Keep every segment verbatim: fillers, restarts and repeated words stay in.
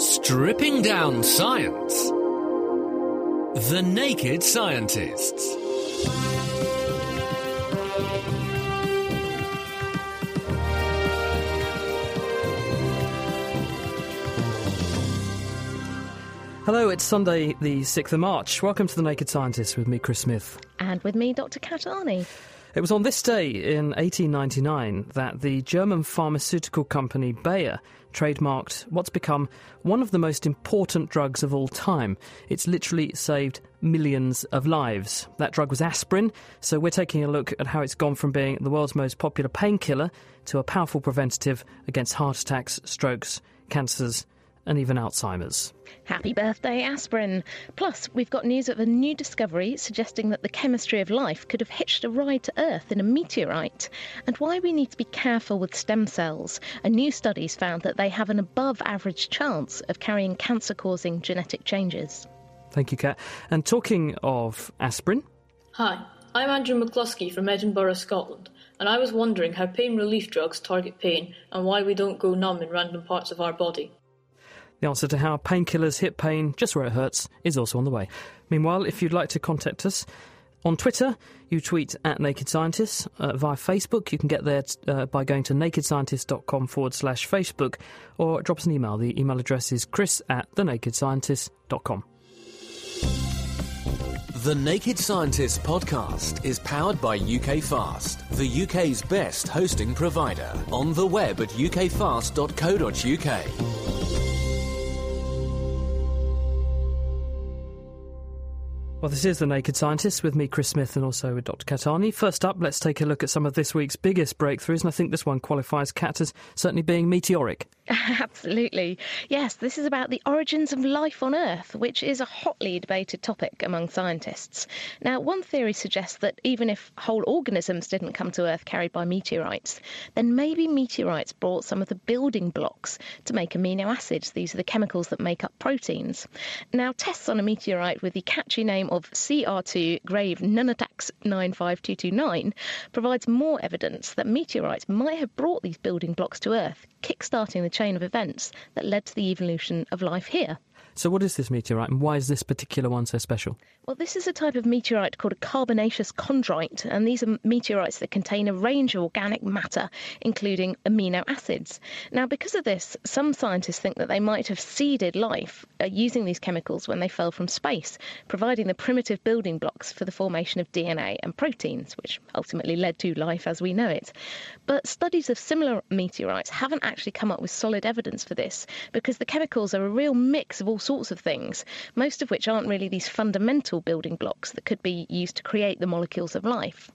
Stripping down science. The Naked Scientists. Hello, it's Sunday the sixth of March. Welcome to The Naked Scientists with me, Chris Smith. And with me, Doctor Kat Arney. It was on this day in eighteen ninety-nine that the German pharmaceutical company Bayer trademarked what's become one of the most important drugs of all time. It's literally saved millions of lives. That drug was aspirin, so we're taking a look at how it's gone from being the world's most popular painkiller to a powerful preventative against heart attacks, strokes, cancers and even Alzheimer's. Happy birthday, aspirin. Plus, we've got news of a new discovery suggesting that the chemistry of life could have hitched a ride to Earth in a meteorite, and why we need to be careful with stem cells. A new study's found that they have an above-average chance of carrying cancer-causing genetic changes. Thank you, Kat. And talking of aspirin... Hi, I'm Andrew McCluskey from Edinburgh, Scotland, and I was wondering how pain relief drugs target pain and why we don't go numb in random parts of our body. The answer to how painkillers hit pain just where it hurts is also on the way. Meanwhile, if you'd like to contact us on Twitter, you tweet at Naked Scientists. Uh, via Facebook, you can get there uh, by going to nakedscientists.com forward slash Facebook, or drop us an email. The email address is chris at thenakedscientists.com. The Naked Scientists podcast is powered by U K Fast, the U K's best hosting provider. On the web at u k fast dot co dot u k. Well, this is The Naked Scientists with me, Chris Smith, and also with Doctor Kat Arney. First up, let's take a look at some of this week's biggest breakthroughs, and I think this one qualifies, Kat, as certainly being meteoric. Absolutely. Yes, this is about the origins of life on Earth, which is a hotly debated topic among scientists. Now, one theory suggests that even if whole organisms didn't come to Earth carried by meteorites, then maybe meteorites brought some of the building blocks to make amino acids. These are the chemicals that make up proteins. Now, tests on a meteorite with the catchy name of C R two Grave Nunatak nine five two two nine provides more evidence that meteorites might have brought these building blocks to Earth, kick-starting the chain of events that led to the evolution of life here. So what is this meteorite and why is this particular one so special? Well, this is a type of meteorite called a carbonaceous chondrite, and these are meteorites that contain a range of organic matter, including amino acids. Now, because of this, some scientists think that they might have seeded life uh, using these chemicals when they fell from space, providing the primitive building blocks for the formation of D N A and proteins, which ultimately led to life as we know it. But studies of similar meteorites haven't actually come up with solid evidence for this, because the chemicals are a real mix of all sorts of things, most of which aren't really these fundamental building blocks that could be used to create the molecules of life.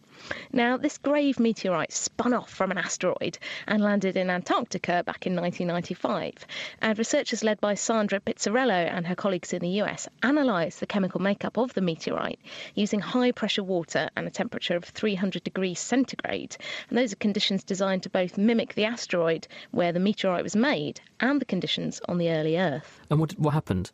Now, this Grave meteorite spun off from an asteroid and landed in Antarctica back in nineteen ninety-five. And researchers led by Sandra Pizzarello and her colleagues in the U S analysed the chemical makeup of the meteorite using high-pressure water and a temperature of three hundred degrees centigrade. And those are conditions designed to both mimic the asteroid where the meteorite was made and the conditions on the early Earth. And what, what happened?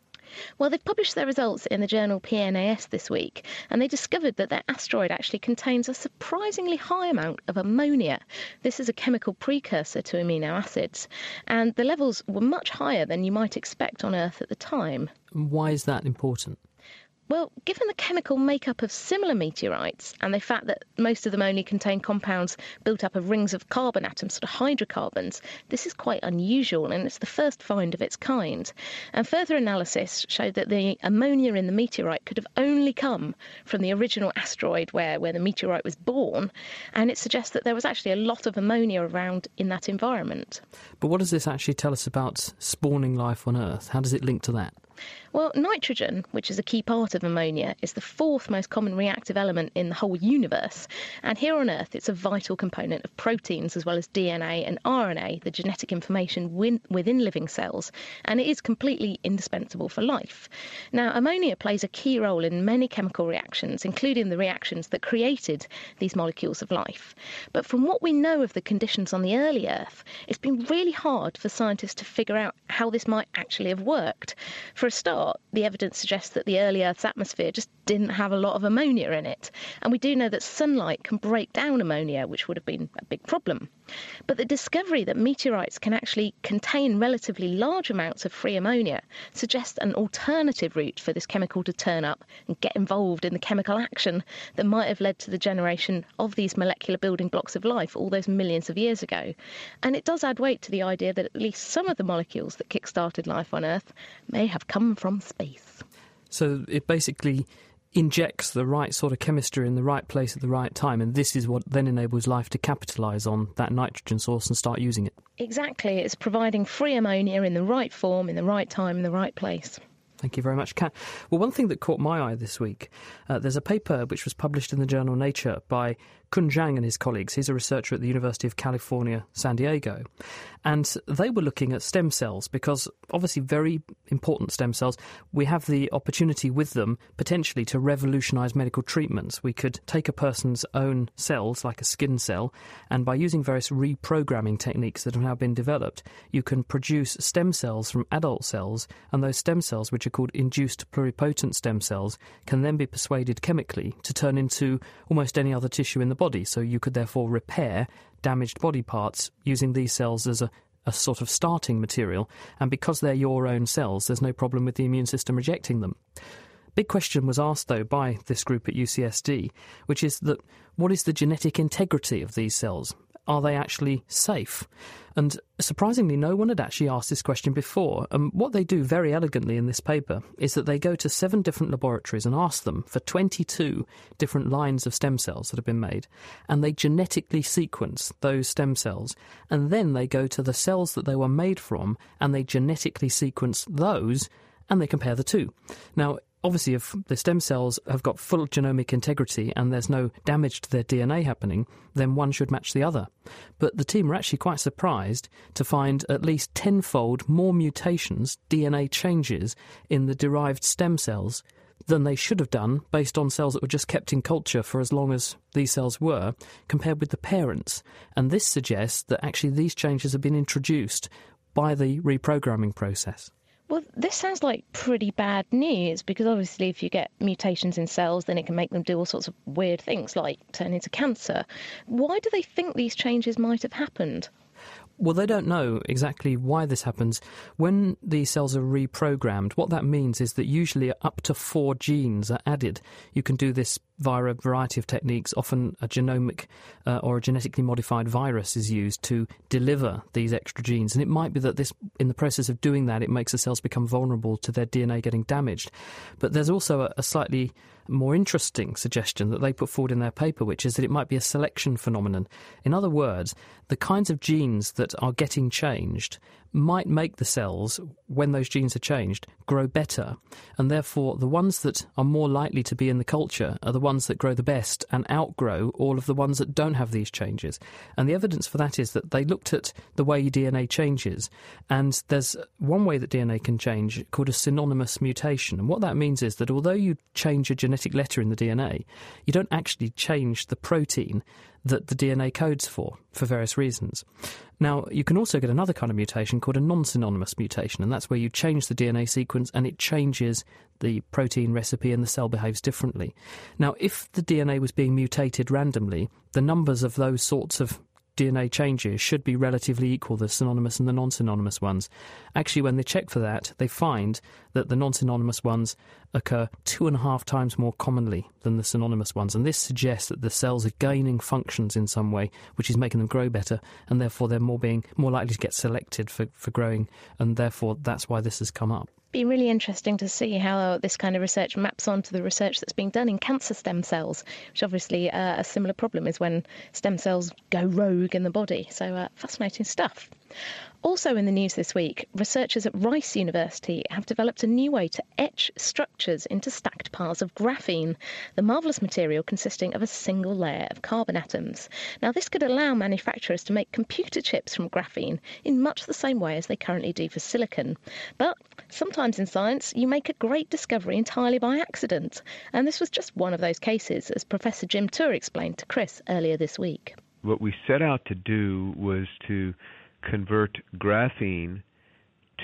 Well, they've published their results in the journal P N A S this week, and they discovered that their asteroid actually contains a surprisingly high amount of ammonia. This is a chemical precursor to amino acids, and the levels were much higher than you might expect on Earth at the time. Why is that important? Well, given the chemical makeup of similar meteorites and the fact that most of them only contain compounds built up of rings of carbon atoms, sort of hydrocarbons, this is quite unusual and it's the first find of its kind. And further analysis showed that the ammonia in the meteorite could have only come from the original asteroid where, where the meteorite was born, and it suggests that there was actually a lot of ammonia around in that environment. But what does this actually tell us about spawning life on Earth? How does it link to that? Well, nitrogen, which is a key part of ammonia, is the fourth most common reactive element in the whole universe. And here on Earth, it's a vital component of proteins as well as D N A and R N A, the genetic information win- within living cells, and it is completely indispensable for life. Now, ammonia plays a key role in many chemical reactions, including the reactions that created these molecules of life. But from what we know of the conditions on the early Earth, it's been really hard for scientists to figure out how this might actually have worked. For a start, the evidence suggests that the early Earth's atmosphere just didn't have a lot of ammonia in it. And we do know that sunlight can break down ammonia, which would have been a big problem. But the discovery that meteorites can actually contain relatively large amounts of free ammonia suggests an alternative route for this chemical to turn up and get involved in the chemical action that might have led to the generation of these molecular building blocks of life all those millions of years ago. And it does add weight to the idea that at least some of the molecules that kick-started life on Earth may have come from space. So it basically injects the right sort of chemistry in the right place at the right time, and this is what then enables life to capitalise on that nitrogen source and start using it. Exactly. It's providing free ammonia in the right form, in the right time, in the right place. Thank you very much, Kat. Well, one thing that caught my eye this week, uh, there's a paper which was published in the journal Nature by Kun Zhang and his colleagues. He's a researcher at the University of California, San Diego. And they were looking at stem cells because, obviously, very important stem cells. We have the opportunity with them, potentially, to revolutionise medical treatments. We could take a person's own cells, like a skin cell, and by using various reprogramming techniques that have now been developed, you can produce stem cells from adult cells, and those stem cells, which are called induced pluripotent stem cells, can then be persuaded chemically to turn into almost any other tissue in the body. So you could therefore repair damaged body parts using these cells as a, a sort of starting material. And because they're your own cells, there's no problem with the immune system rejecting them. Big question was asked, though, by this group at U C S D, which is that what is the genetic integrity of these cells? Are they actually safe? And surprisingly, no one had actually asked this question before. And what they do very elegantly in this paper is that they go to seven different laboratories and ask them for twenty-two different lines of stem cells that have been made. And they genetically sequence those stem cells. And then they go to the cells that they were made from and they genetically sequence those and they compare the two. Now, obviously, if the stem cells have got full genomic integrity and there's no damage to their D N A happening, then one should match the other. But the team were actually quite surprised to find at least tenfold more mutations, D N A changes, in the derived stem cells than they should have done based on cells that were just kept in culture for as long as these cells were, compared with the parents. And this suggests that actually these changes have been introduced by the reprogramming process. Well, this sounds like pretty bad news, because obviously if you get mutations in cells, then it can make them do all sorts of weird things like turn into cancer. Why do they think these changes might have happened? Well, they don't know exactly why this happens. When these cells are reprogrammed, what that means is that usually up to four genes are added. You can do this via a variety of techniques. Often a genomic uh, or a genetically modified virus is used to deliver these extra genes. And it might be that this, in the process of doing that, it makes the cells become vulnerable to their D N A getting damaged. But there's also a, a slightly more interesting suggestion that they put forward in their paper, which is that it might be a selection phenomenon. In other words, the kinds of genes that are getting changed might make the cells, when those genes are changed, grow better. And therefore, the ones that are more likely to be in the culture are the ones that grow the best and outgrow all of the ones that don't have these changes. And the evidence for that is that they looked at the way D N A changes. And there's one way that D N A can change called a synonymous mutation. And what that means is that although you change a genetic letter in the D N A, you don't actually change the protein that the D N A codes for, for various reasons. Now, you can also get another kind of mutation called a non-synonymous mutation, and that's where you change the D N A sequence and it changes the protein recipe and the cell behaves differently. Now, if the D N A was being mutated randomly, the numbers of those sorts of D N A changes should be relatively equal, the synonymous and the non-synonymous ones. Actually, when they check for that, they find that the non-synonymous ones occur two and a half times more commonly than the synonymous ones. And this suggests that the cells are gaining functions in some way, which is making them grow better, and therefore they're more being more likely to get selected for, for growing, and therefore that's why this has come up. Be really interesting to see how this kind of research maps onto the research that's being done in cancer stem cells, which obviously uh, a similar problem is when stem cells go rogue in the body. So uh, fascinating stuff. Also in the news this week, researchers at Rice University have developed a new way to etch structures into stacked piles of graphene, the marvellous material consisting of a single layer of carbon atoms. Now, this could allow manufacturers to make computer chips from graphene in much the same way as they currently do for silicon. But sometimes in science, you make a great discovery entirely by accident. And this was just one of those cases, as Professor Jim Tour explained to Chris earlier this week. What we set out to do was to convert graphene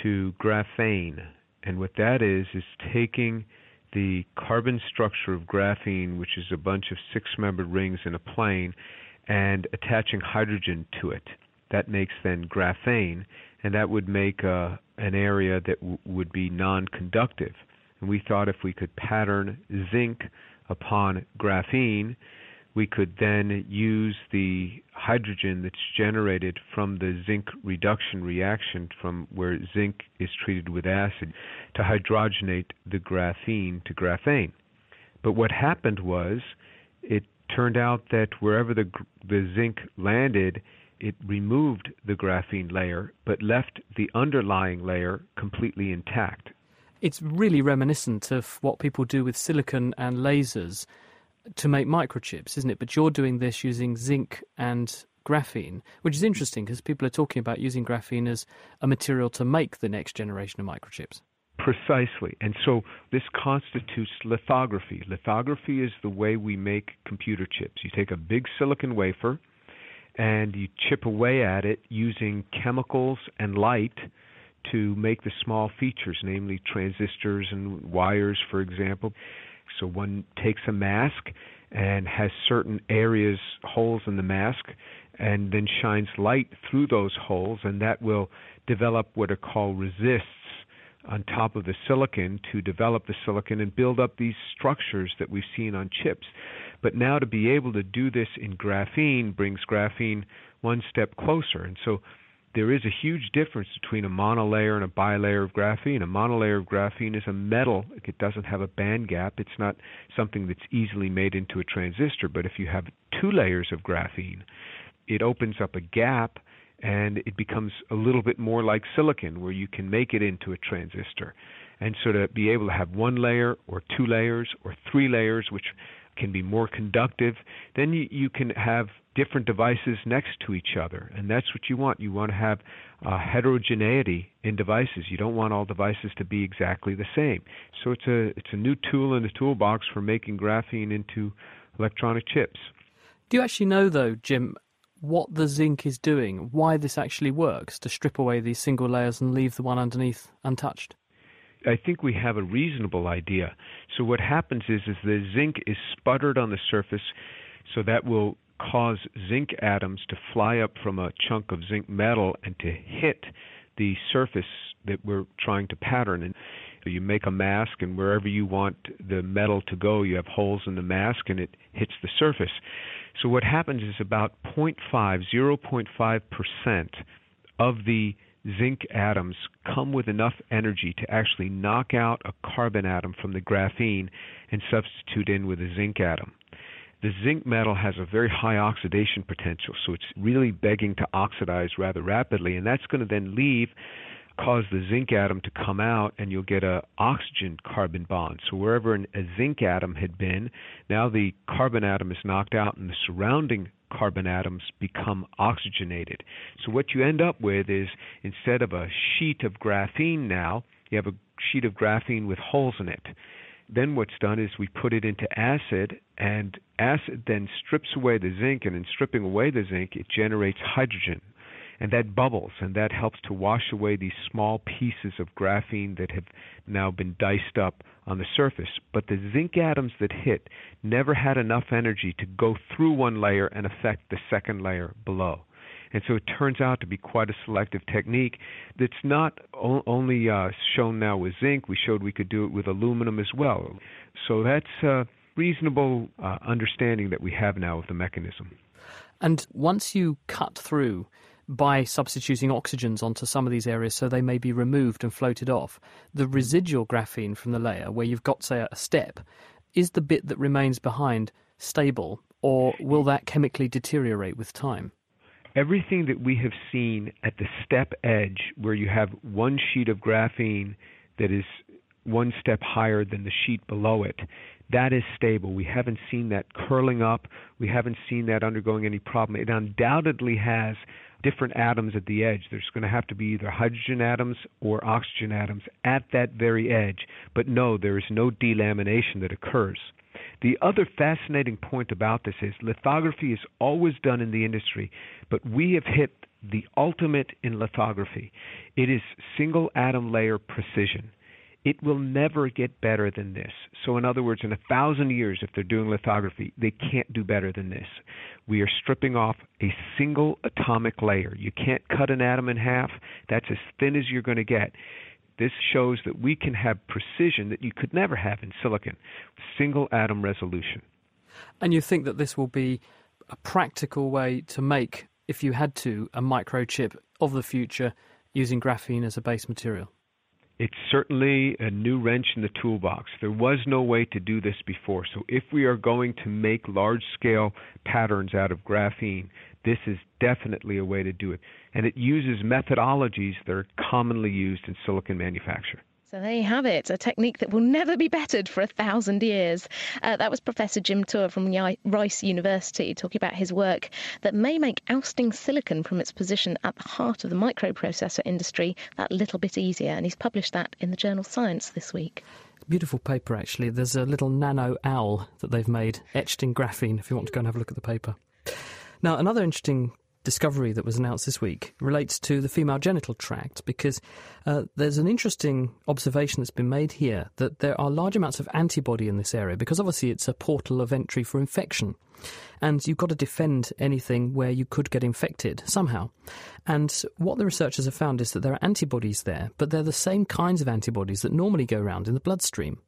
to graphane. And what that is, is taking the carbon structure of graphene, which is a bunch of six-membered rings in a plane, and attaching hydrogen to it. That makes then graphane, and that would make uh, an area that w- would be non-conductive. And we thought if we could pattern zinc upon graphene, we could then use the hydrogen that's generated from the zinc reduction reaction from where zinc is treated with acid to hydrogenate the graphene to graphane. But what happened was it turned out that wherever the, the zinc landed, it removed the graphene layer but left the underlying layer completely intact. It's really reminiscent of what people do with silicon and lasers to make microchips, isn't it? But you're doing this using zinc and graphene, which is interesting because people are talking about using graphene as a material to make the next generation of microchips. Precisely. And so this constitutes lithography. Lithography is the way we make computer chips. You take a big silicon wafer and you chip away at it using chemicals and light to make the small features, namely transistors and wires, for example. So one takes a mask and has certain areas, holes in the mask, and then shines light through those holes, and that will develop what are called resists on top of the silicon to develop the silicon and build up these structures that we've seen on chips. But now to be able to do this in graphene brings graphene one step closer. And so there is a huge difference between a monolayer and a bilayer of graphene. A monolayer of graphene is a metal. It doesn't have a band gap. It's not something that's easily made into a transistor. But if you have two layers of graphene, it opens up a gap and it becomes a little bit more like silicon where you can make it into a transistor. And so to be able to have one layer or two layers or three layers, which can be more conductive, then you, you can have different devices next to each other. And that's what you want. You want to have uh, heterogeneity in devices. You don't want all devices to be exactly the same. So it's a it's a new tool in the toolbox for making graphene into electronic chips. Do you actually know, though, Jim, what the zinc is doing, why this actually works, to strip away these single layers and leave the one underneath untouched? I think we have a reasonable idea. So what happens is, is the zinc is sputtered on the surface, so that will cause zinc atoms to fly up from a chunk of zinc metal and to hit the surface that we're trying to pattern. And you make a mask, and wherever you want the metal to go, you have holes in the mask, and it hits the surface. So what happens is about zero point five percent of the zinc atoms come with enough energy to actually knock out a carbon atom from the graphene and substitute in with a zinc atom. The zinc metal has a very high oxidation potential, so it's really begging to oxidize rather rapidly, and that's going to then leave, cause the zinc atom to come out, and you'll get an oxygen-carbon bond. So wherever an, a zinc atom had been, now the carbon atom is knocked out, and the surrounding carbon atoms become oxygenated. So what you end up with is, instead of a sheet of graphene now, you have a sheet of graphene with holes in it. Then what's done is we put it into acid, and acid then strips away the zinc, and in stripping away the zinc, it generates hydrogen. And that bubbles, and that helps to wash away these small pieces of graphene that have now been diced up on the surface. But the zinc atoms that hit never had enough energy to go through one layer and affect the second layer below. And so it turns out to be quite a selective technique that's not o- only uh, shown now with zinc. We showed we could do it with aluminum as well. So that's a reasonable uh, understanding that we have now of the mechanism. And once you cut through by substituting oxygens onto some of these areas so they may be removed and floated off, the residual graphene from the layer where you've got, say, a step, is the bit that remains behind stable, or will that chemically deteriorate with time? everything that we have seen at the step edge, where you have one sheet of graphene that is one step higher than the sheet below it, that is stable. We haven't seen that curling up. We haven't seen that undergoing any problem. It undoubtedly has different atoms at the edge. There's going to have to be either hydrogen atoms or oxygen atoms at that very edge. But no, there is no delamination that occurs. The other fascinating point about this is lithography is always done in the industry, but we have hit the ultimate in lithography. It is single atom layer precision. It will never get better than this. So in other words, in a thousand years, if they're doing lithography, they can't do better than this. We are stripping off a single atomic layer. You can't cut an atom in half. That's as thin as you're going to get. This shows that we can have precision that you could never have in silicon, single atom resolution. And you think that this will be a practical way to make, if you had to, a microchip of the future using graphene as a base material? It's certainly a new wrench in the toolbox. There was no way to do this before. So if we are going to make large-scale patterns out of graphene, this is definitely a way to do it. And it uses methodologies that are commonly used in silicon manufacture. So there you have it, a technique that will never be bettered for a thousand years. Uh, that was Professor Jim Tour from Rice University talking about his work that may make ousting silicon from its position at the heart of the microprocessor industry that little bit easier. And he's published that in the journal Science this week. Beautiful paper, actually. There's a little nano owl that they've made etched in graphene, if you want to go and have a look at the paper. Now, another interesting discovery that was announced this week relates to the female genital tract, because uh, there's an interesting observation that's been made here that there are large amounts of antibody in this area, because obviously it's a portal of entry for infection, and you've got to defend anything where you could get infected somehow. And what the researchers have found is that there are antibodies there, but they're the same kinds of antibodies that normally go around in the bloodstream.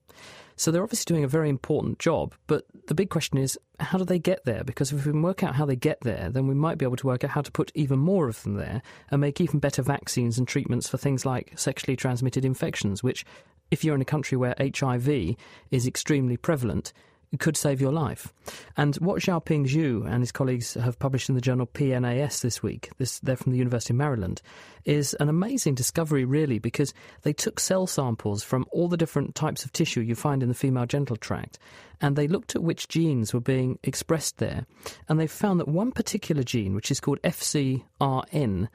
So they're obviously doing a very important job, but the big question is, how do they get there? Because if we can work out how they get there, then we might be able to work out how to put even more of them there and make even better vaccines and treatments for things like sexually transmitted infections, which, if you're in a country where H I V is extremely prevalent, it could save your life. And what Xiaoping Zhu and his colleagues have published in the journal P N A S this week, this, they're from the University of Maryland, is an amazing discovery, really, because they took cell samples from all the different types of tissue you find in the female genital tract, and they looked at which genes were being expressed there, and they found that one particular gene, which is called F C R N,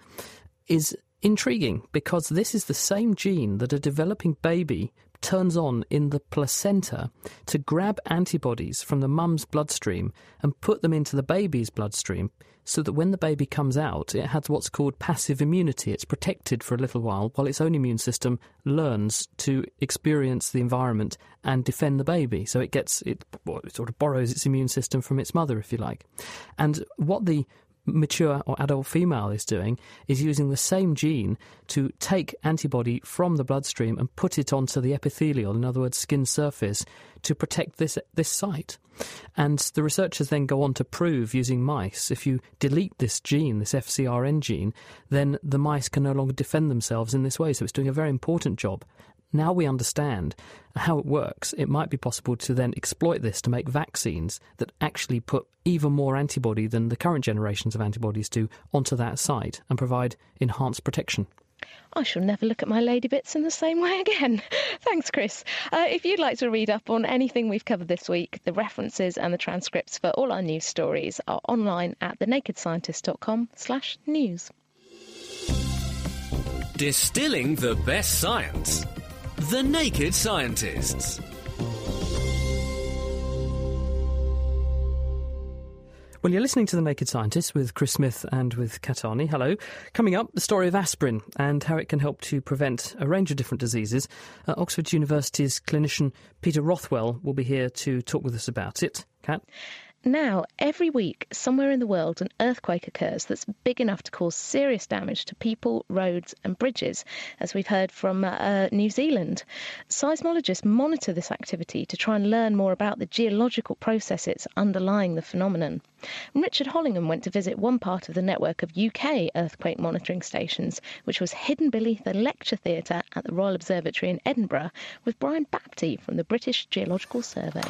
is intriguing, because this is the same gene that a developing baby turns on in the placenta to grab antibodies from the mum's bloodstream and put them into the baby's bloodstream, so that when the baby comes out, it has what's called passive immunity. It's protected for a little while while its own immune system learns to experience the environment and defend the baby. So it gets, it, it sort of borrows its immune system from its mother, if you like. And what the mature or adult female is doing is using the same gene to take antibody from the bloodstream and put it onto the epithelial, in other words, skin surface, to protect this this site. And the researchers then go on to prove, using mice, if you delete this gene, this F C R N gene, then the mice can no longer defend themselves in this way. So it's doing a very important job. Now we understand how it works, it might be possible to then exploit this to make vaccines that actually put even more antibody than the current generations of antibodies do onto that site and provide enhanced protection. I shall never look at my lady bits in the same way again. Thanks, Chris. Uh, if you'd like to read up on anything we've covered this week, the references and the transcripts for all our news stories are online at thenakedscientist dot com slash news. Distilling the best science. The Naked Scientists. Well, you're listening to The Naked Scientists with Chris Smith and with Katani. Hello. Coming up, the story of aspirin and how it can help to prevent a range of different diseases. Uh, Oxford University's clinician Peter Rothwell will be here to talk with us about it. Kat? Now, every week, somewhere in the world, an earthquake occurs that's big enough to cause serious damage to people, roads and bridges, as we've heard from uh, New Zealand. Seismologists monitor this activity to try and learn more about the geological processes underlying the phenomenon. Richard Hollingham went to visit one part of the network of U K earthquake monitoring stations, which was hidden beneath the lecture theatre at the Royal Observatory in Edinburgh, with Brian Baptie from the British Geological Survey.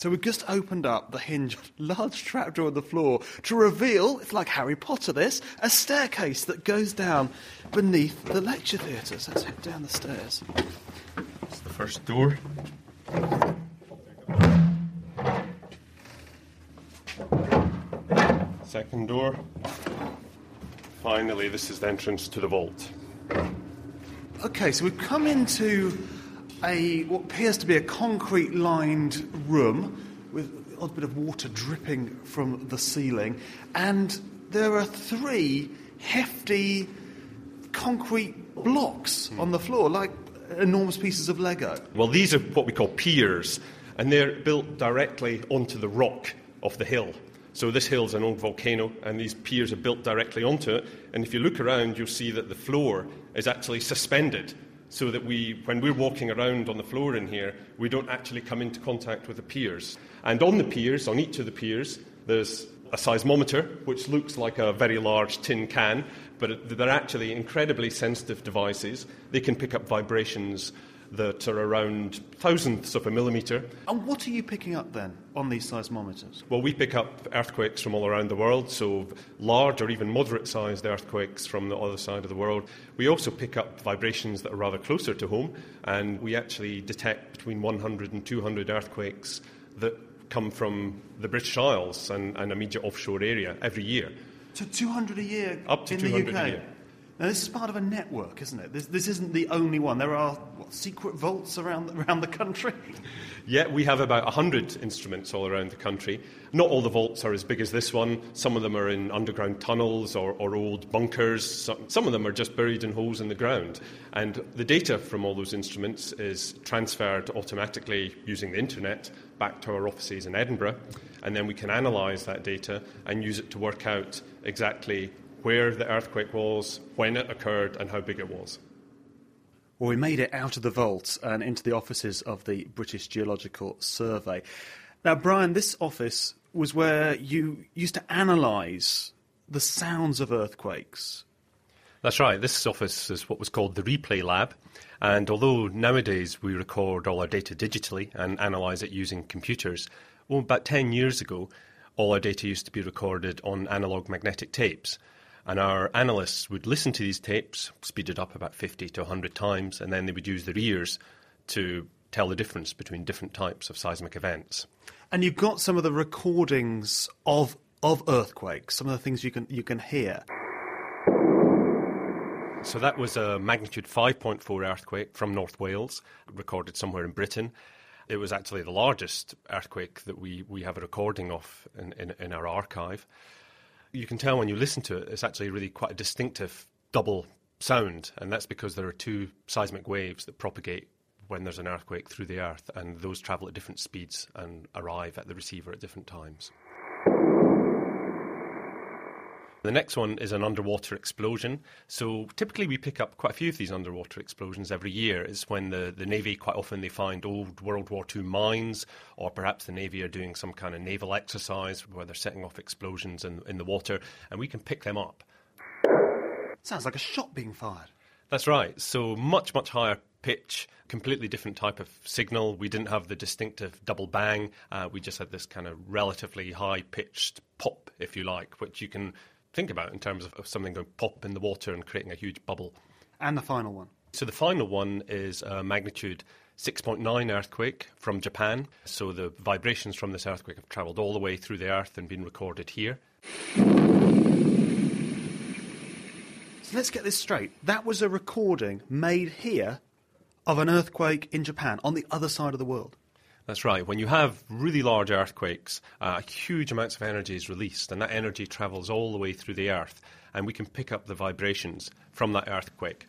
So we've just opened up the hinge, large trapdoor on the floor, to reveal, it's like Harry Potter this, a staircase that goes down beneath the lecture theatre. So let's head down the stairs. That's the first door. Second door. Finally, this is the entrance to the vault. Okay, so we've come into a what appears to be a concrete-lined room with an odd bit of water dripping from the ceiling, and there are three hefty concrete blocks hmm. on the floor, like enormous pieces of Lego. Well, these are what we call piers, and they're built directly onto the rock of the hill. So this hill's an old volcano, and these piers are built directly onto it, and if you look around, you'll see that the floor is actually suspended, so that we, when we're walking around on the floor in here, we don't actually come into contact with the piers. And on the piers, on each of the piers, there's a seismometer, which looks like a very large tin can, but they're actually incredibly sensitive devices. They can pick up vibrations that are around thousandths of a millimetre. And what are you picking up then on these seismometers? Well, we pick up earthquakes from all around the world, so large or even moderate-sized earthquakes from the other side of the world. We also pick up vibrations that are rather closer to home, and we actually detect between one hundred and two hundred earthquakes that come from the British Isles and, and immediate offshore area every year. So two hundred a year up to in two hundred the U K? A year. Now, this is part of a network, isn't it? This, this isn't the only one. There are, what, secret vaults around, around the country? Yeah, we have about one hundred instruments all around the country. Not all the vaults are as big as this one. Some of them are in underground tunnels or, or old bunkers. Some, some of them are just buried in holes in the ground. And the data from all those instruments is transferred automatically using the internet back to our offices in Edinburgh. And then we can analyse that data and use it to work out exactly where the earthquake was, when it occurred, and how big it was. Well, we made it out of the vault and into the offices of the British Geological Survey. Now, Brian, this office was where you used to analyse the sounds of earthquakes. That's right. This office is what was called the replay lab. And although nowadays we record all our data digitally and analyse it using computers, well, about ten years ago, all our data used to be recorded on analogue magnetic tapes. And our analysts would listen to these tapes, speeded up about fifty to one hundred times, and then they would use their ears to tell the difference between different types of seismic events. And you've got some of the recordings of of earthquakes, some of the things you can you can hear. So that was a magnitude five point four earthquake from North Wales, recorded somewhere in Britain. It was actually the largest earthquake that we, we have a recording of in, in, in our archive. You can tell when you listen to it, it's actually really quite a distinctive double sound, and that's because there are two seismic waves that propagate when there's an earthquake through the earth, and those travel at different speeds and arrive at the receiver at different times. The next one is an underwater explosion. So typically we pick up quite a few of these underwater explosions every year. It's when the, the Navy, quite often they find old World War Two mines, or perhaps the Navy are doing some kind of naval exercise where they're setting off explosions in, in the water, and we can pick them up. Sounds like a shot being fired. That's right. So much, much higher pitch, completely different type of signal. We didn't have the distinctive double bang. Uh, we just had this kind of relatively high-pitched pop, if you like, which you can think about in terms of something going pop in the water and creating a huge bubble. And the final one? So the final one is a magnitude six point nine earthquake from Japan. So the vibrations from this earthquake have travelled all the way through the earth and been recorded here. So let's get this straight. That was a recording made here of an earthquake in Japan on the other side of the world. That's right. When you have really large earthquakes, uh, huge amounts of energy is released, and that energy travels all the way through the earth, and we can pick up the vibrations from that earthquake.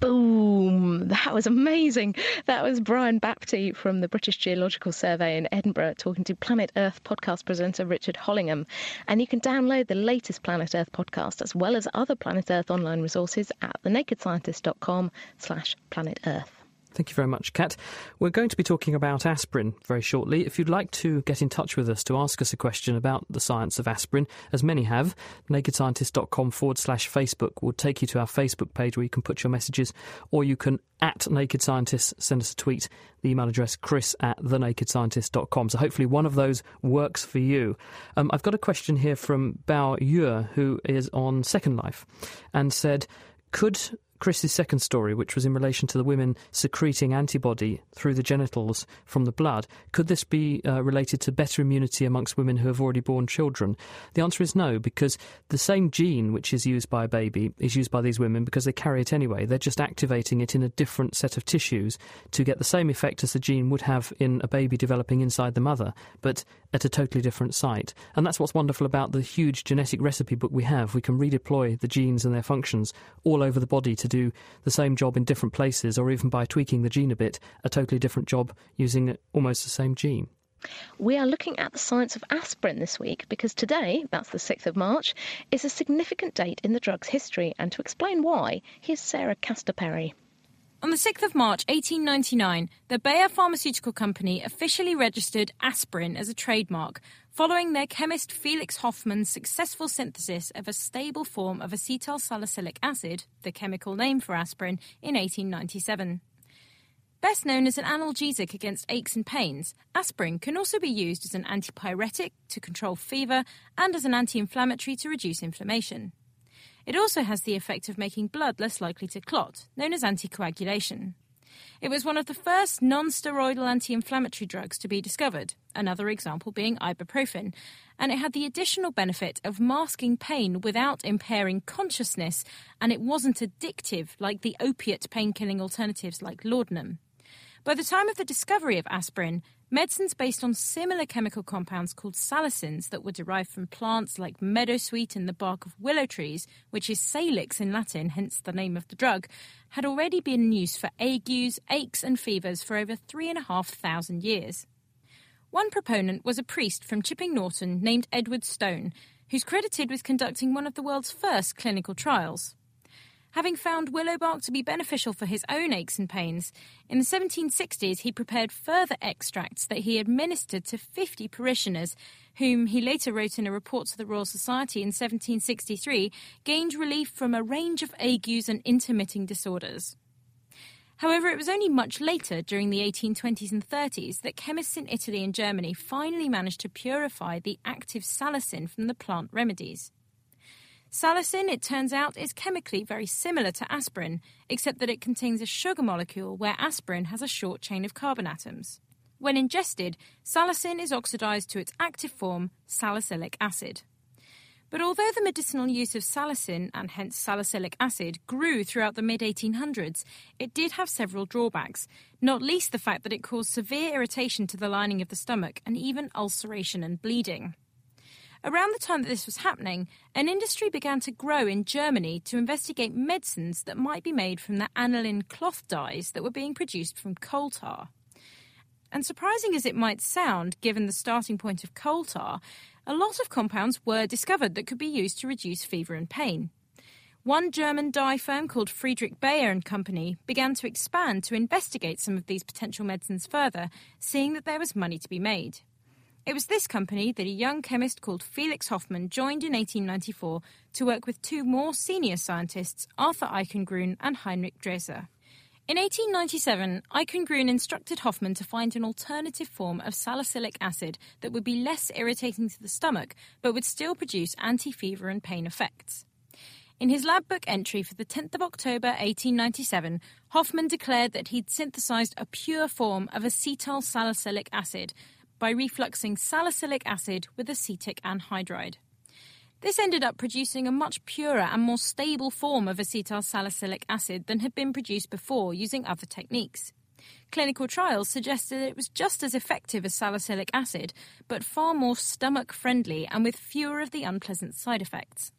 Boom! That was amazing. That was Brian Baptie from the British Geological Survey in Edinburgh talking to Planet Earth podcast presenter Richard Hollingham. And you can download the latest Planet Earth podcast as well as other Planet Earth online resources at thenakedscientist.com slash planet earth. Thank you very much, Kat. We're going to be talking about aspirin very shortly. If you'd like to get in touch with us to ask us a question about the science of aspirin, as many have, nakedscientist.com forward slash Facebook will take you to our Facebook page where you can put your messages, or you can, at Naked Scientists, send us a tweet. The email address, chris at thenakedscientist.com. So hopefully one of those works for you. Um, I've got a question here from Bao Yu, who is on Second Life, and said, could Chris's second story, which was in relation to the women secreting antibody through the genitals from the blood, could this be uh, related to better immunity amongst women who have already born children? The answer is no, because the same gene which is used by a baby is used by these women because they carry it anyway. They're just activating it in a different set of tissues to get the same effect as the gene would have in a baby developing inside the mother, but at a totally different site. And that's what's wonderful about the huge genetic recipe book we have. We can redeploy the genes and their functions all over the body to do the same job in different places, or even by tweaking the gene a bit, a totally different job using almost the same gene. We are looking at the science of aspirin this week because today, that's the sixth of March, is a significant date in the drug's history, and to explain why, here's Sarah Castor-Perry. On the sixth of March eighteen ninety-nine, the Bayer pharmaceutical company officially registered aspirin as a trademark, following their chemist Felix Hoffmann's successful synthesis of a stable form of acetylsalicylic acid, the chemical name for aspirin, in eighteen ninety-seven. Best known as an analgesic against aches and pains, aspirin can also be used as an antipyretic to control fever and as an anti-inflammatory to reduce inflammation. It also has the effect of making blood less likely to clot, known as anticoagulation. It was one of the first non-steroidal anti-inflammatory drugs to be discovered, another example being ibuprofen, and it had the additional benefit of masking pain without impairing consciousness, and it wasn't addictive like the opiate pain-killing alternatives like laudanum. By the time of the discovery of aspirin, medicines based on similar chemical compounds called salicins that were derived from plants like meadowsweet and the bark of willow trees, which is salix in Latin, hence the name of the drug, had already been in use for agues, aches and fevers for over three and a half thousand years. One proponent was a priest from Chipping Norton named Edward Stone, who's credited with conducting one of the world's first clinical trials. Having found willow bark to be beneficial for his own aches and pains, in the seventeen sixties he prepared further extracts that he administered to fifty parishioners, whom he later wrote in a report to the Royal Society in seventeen sixty-three, gained relief from a range of agues and intermitting disorders. However, it was only much later, during the eighteen twenties and thirties, that chemists in Italy and Germany finally managed to purify the active salicin from the plant remedies. Salicin, it turns out, is chemically very similar to aspirin, except that it contains a sugar molecule where aspirin has a short chain of carbon atoms. When ingested, salicin is oxidized to its active form, salicylic acid. But although the medicinal use of salicin, and hence salicylic acid, grew throughout the mid eighteen hundreds, it did have several drawbacks, not least the fact that it caused severe irritation to the lining of the stomach and even ulceration and bleeding. Around the time that this was happening, an industry began to grow in Germany to investigate medicines that might be made from the aniline cloth dyes that were being produced from coal tar. And surprising as it might sound, given the starting point of coal tar, a lot of compounds were discovered that could be used to reduce fever and pain. One German dye firm called Friedrich Bayer and Company began to expand to investigate some of these potential medicines further, seeing that there was money to be made. It was this company that a young chemist called Felix Hoffmann joined in eighteen ninety-four to work with two more senior scientists, Arthur Eichengruin and Heinrich Dreser. In eighteen ninety-seven, Eichengruin instructed Hoffmann to find an alternative form of salicylic acid that would be less irritating to the stomach but would still produce anti-fever and pain effects. In his lab book entry for the tenth of October eighteen ninety-seven, Hoffmann declared that he'd synthesised a pure form of acetyl salicylic acid by refluxing salicylic acid with acetic anhydride. This ended up producing a much purer and more stable form of acetyl salicylic acid than had been produced before using other techniques. Clinical trials suggested that it was just as effective as salicylic acid, but far more stomach-friendly and with fewer of the unpleasant side effects.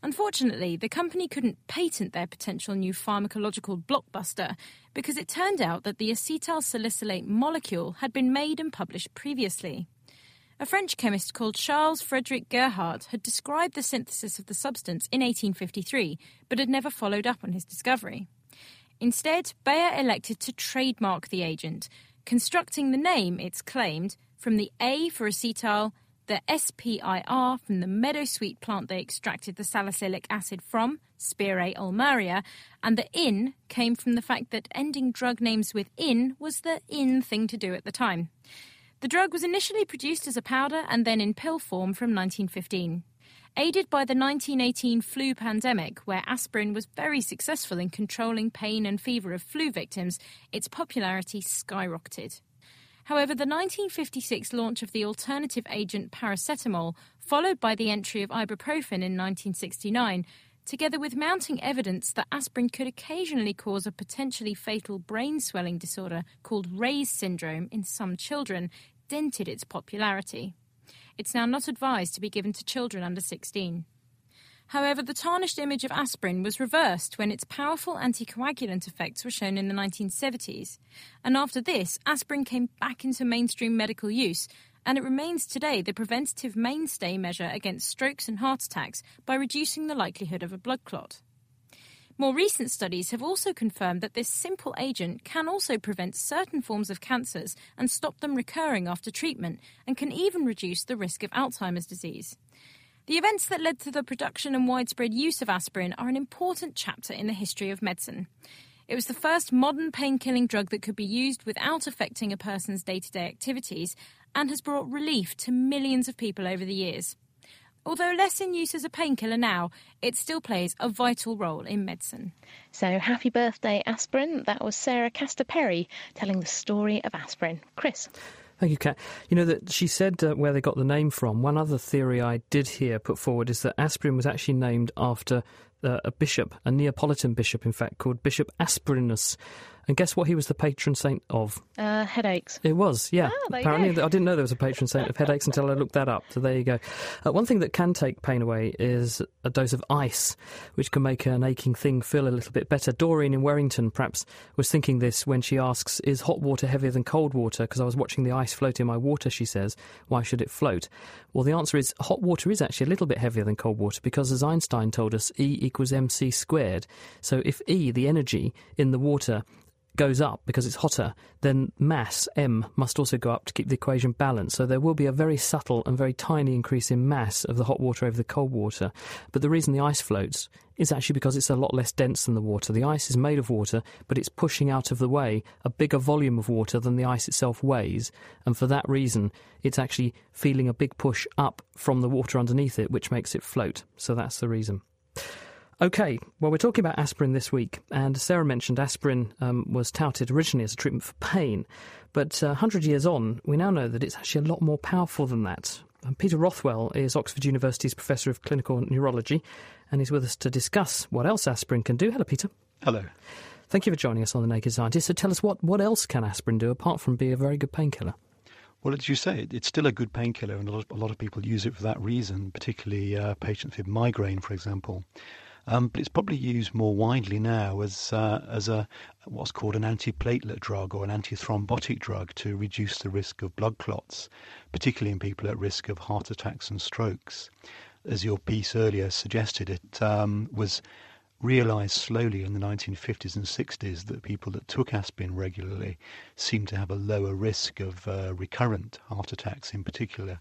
Unfortunately, the company couldn't patent their potential new pharmacological blockbuster because it turned out that the acetyl salicylate molecule had been made and published previously. A French chemist called Charles Frederick Gerhardt had described the synthesis of the substance in eighteen fifty-three, but had never followed up on his discovery. Instead, Bayer elected to trademark the agent, constructing the name, it's claimed, from the A for acetyl, the S P I R from the meadowsweet plant they extracted the salicylic acid from, Spiraea ulmaria, and the in came from the fact that ending drug names with in was the in thing to do at the time. The drug was initially produced as a powder and then in pill form from nineteen fifteen. Aided by the nineteen eighteen flu pandemic, where aspirin was very successful in controlling pain and fever of flu victims, its popularity skyrocketed. However, the nineteen fifty-six launch of the alternative agent paracetamol, followed by the entry of ibuprofen in nineteen sixty-nine, together with mounting evidence that aspirin could occasionally cause a potentially fatal brain swelling disorder called Ray's syndrome in some children, dented its popularity. It's now not advised to be given to children under sixteen. However, the tarnished image of aspirin was reversed when its powerful anticoagulant effects were shown in the nineteen seventies. And after this, aspirin came back into mainstream medical use, and it remains today the preventative mainstay measure against strokes and heart attacks by reducing the likelihood of a blood clot. More recent studies have also confirmed that this simple agent can also prevent certain forms of cancers and stop them recurring after treatment, and can even reduce the risk of Alzheimer's disease. The events that led to the production and widespread use of aspirin are an important chapter in the history of medicine. It was the first modern pain-killing drug that could be used without affecting a person's day-to-day activities, and has brought relief to millions of people over the years. Although less in use as a painkiller now, it still plays a vital role in medicine. So happy birthday, aspirin. That was Sarah Castor-Perry telling the story of aspirin. Chris. Thank you, Kat. You know, that she said uh, where they got the name from. One other theory I did hear put forward is that aspirin was actually named after uh, a bishop, a Neapolitan bishop, in fact, called Bishop Aspirinus. And guess what he was the patron saint of? Uh, headaches. It was, yeah. Ah, apparently, I didn't know there was a patron saint of headaches until I looked that up. So there you go. Uh, one thing that can take pain away is a dose of ice, which can make an aching thing feel a little bit better. Doreen in Warrington, perhaps, was thinking this when she asks, is hot water heavier than cold water? Because I was watching the ice float in my water, she says. Why should it float? Well, the answer is hot water is actually a little bit heavier than cold water because, as Einstein told us, E equals mc squared. So if E, the energy in the water, goes up because it's hotter, then mass, m, must also go up to keep the equation balanced. So there will be a very subtle and very tiny increase in mass of the hot water over the cold water. But the reason the ice floats is actually because it's a lot less dense than the water. The ice is made of water, but it's pushing out of the way a bigger volume of water than the ice itself weighs. And for that reason, it's actually feeling a big push up from the water underneath it, which makes it float. So that's the reason. OK, well, we're talking about aspirin this week, and Sarah mentioned aspirin um, was touted originally as a treatment for pain, but uh, one hundred years on, we now know that it's actually a lot more powerful than that. And Peter Rothwell is Oxford University's Professor of Clinical Neurology, and he's with us to discuss what else aspirin can do. Hello, Peter. Hello. Thank you for joining us on The Naked Scientist. So tell us, what, what else can aspirin do apart from be a very good painkiller? Well, as you say, it's still a good painkiller, and a lot, a lot of people use it for that reason, particularly uh, patients with migraine, for example. Um, but it's probably used more widely now as uh, as a what's called an antiplatelet drug or an antithrombotic drug to reduce the risk of blood clots, particularly in people at risk of heart attacks and strokes. As your piece earlier suggested, it um, was realised slowly in the nineteen fifties and sixties that people that took aspirin regularly seemed to have a lower risk of uh, recurrent heart attacks in particular.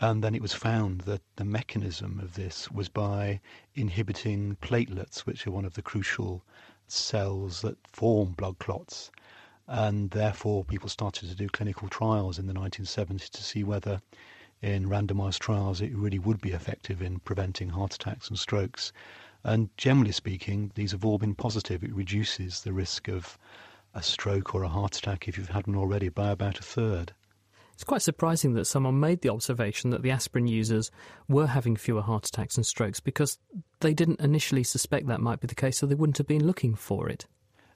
And then it was found that the mechanism of this was by inhibiting platelets, which are one of the crucial cells that form blood clots. And therefore, people started to do clinical trials in the nineteen seventies to see whether in randomised trials it really would be effective in preventing heart attacks and strokes. And generally speaking, these have all been positive. It reduces the risk of a stroke or a heart attack, if you've had one already, by about a third. It's quite surprising that someone made the observation that the aspirin users were having fewer heart attacks and strokes, because they didn't initially suspect that might be the case, so they wouldn't have been looking for it.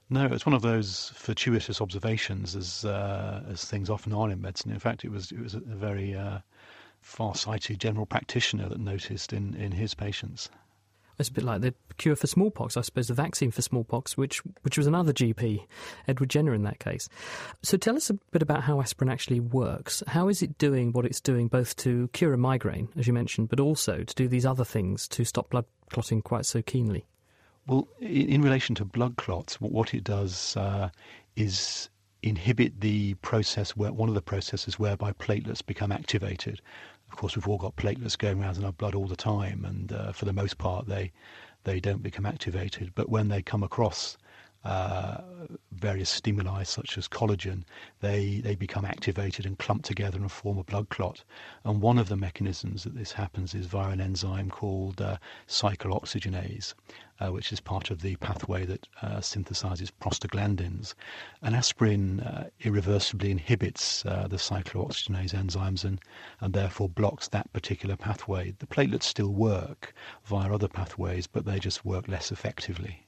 No, it's one of those fortuitous observations, as uh, as things often are in medicine. In fact, it was it was a very uh, far-sighted general practitioner that noticed in, in his patients. It's a bit like the cure for smallpox, I suppose, the vaccine for smallpox, which which was another G P, Edward Jenner in that case. So tell us a bit about how aspirin actually works. How is it doing what it's doing, both to cure a migraine, as you mentioned, but also to do these other things to stop blood clotting quite so keenly? Well, in relation to blood clots, what it does uh, is inhibit the process, where one of the processes whereby platelets become activated. Of course, we've all got platelets going around in our blood all the time, and uh, for the most part, they they don't become activated. But when they come across uh, various stimuli such as collagen, they they become activated and clump together and form a blood clot. And one of the mechanisms that this happens is via an enzyme called uh, cyclooxygenase, Uh, which is part of the pathway that uh, synthesizes prostaglandins. And aspirin uh, irreversibly inhibits uh, the cyclooxygenase enzymes and, and therefore blocks that particular pathway. The platelets still work via other pathways, but they just work less effectively.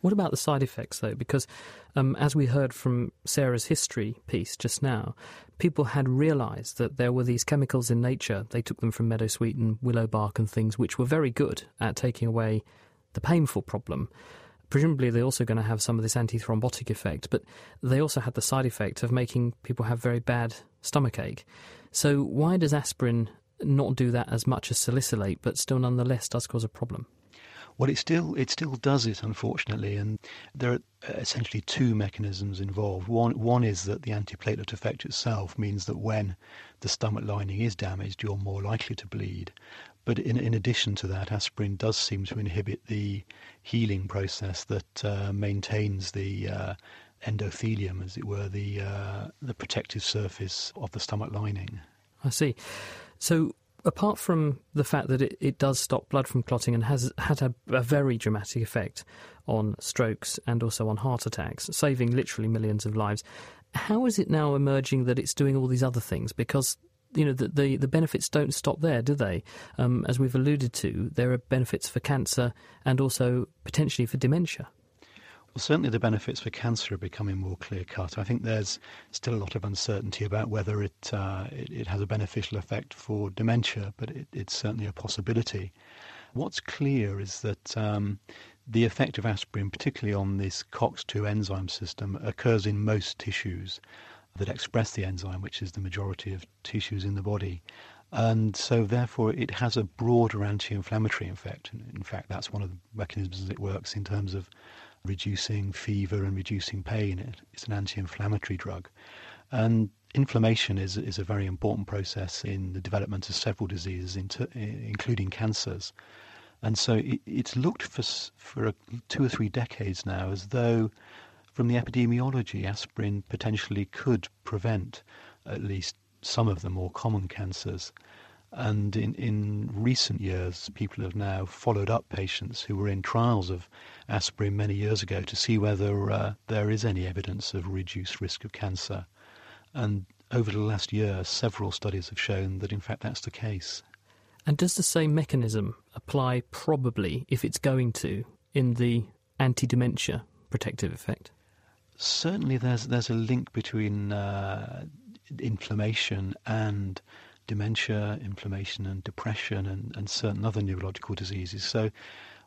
What about the side effects, though? Because um, as we heard from Sarah's history piece just now, people had realised that there were these chemicals in nature. They took them from meadowsweet and willow bark and things, which were very good at taking away the painful problem. Presumably they're also going to have some of this antithrombotic effect, but they also had the side effect of making people have very bad stomachache. So why does aspirin not do that as much as salicylate, but still nonetheless does cause a problem? Well, it still it still does it, unfortunately, and there are essentially two mechanisms involved. One one is that the antiplatelet effect itself means that when the stomach lining is damaged, you're more likely to bleed. But in in addition to that, aspirin does seem to inhibit the healing process that uh, maintains the uh, endothelium, as it were, the uh, the protective surface of the stomach lining. I see. So apart from the fact that it, it does stop blood from clotting and has had a, a very dramatic effect on strokes and also on heart attacks, saving literally millions of lives, how is it now emerging that it's doing all these other things? Because, you know, the, the, the benefits don't stop there, do they? Um, as we've alluded to, there are benefits for cancer and also potentially for dementia. Well, certainly the benefits for cancer are becoming more clear-cut. I think there's still a lot of uncertainty about whether it uh, it, it has a beneficial effect for dementia, but it, it's certainly a possibility. What's clear is that um, the effect of aspirin, particularly on this COX two enzyme system, occurs in most tissues that express the enzyme, which is the majority of tissues in the body. And so, therefore, it has a broader anti-inflammatory effect. In fact, that's one of the mechanisms that it works in terms of reducing fever and reducing pain. It's an anti-inflammatory drug. And inflammation is is a very important process in the development of several diseases, including cancers. And so it, it's looked for, for a, two or three decades now as though, from the epidemiology, aspirin potentially could prevent at least some of the more common cancers. And in, in recent years, people have now followed up patients who were in trials of aspirin many years ago to see whether uh, there is any evidence of reduced risk of cancer. And over the last year, several studies have shown that, in fact, that's the case. And does the same mechanism apply, probably, if it's going to, in the anti-dementia protective effect? Certainly there's, there's a link between uh, inflammation and dementia, inflammation and depression and, and certain other neurological diseases. So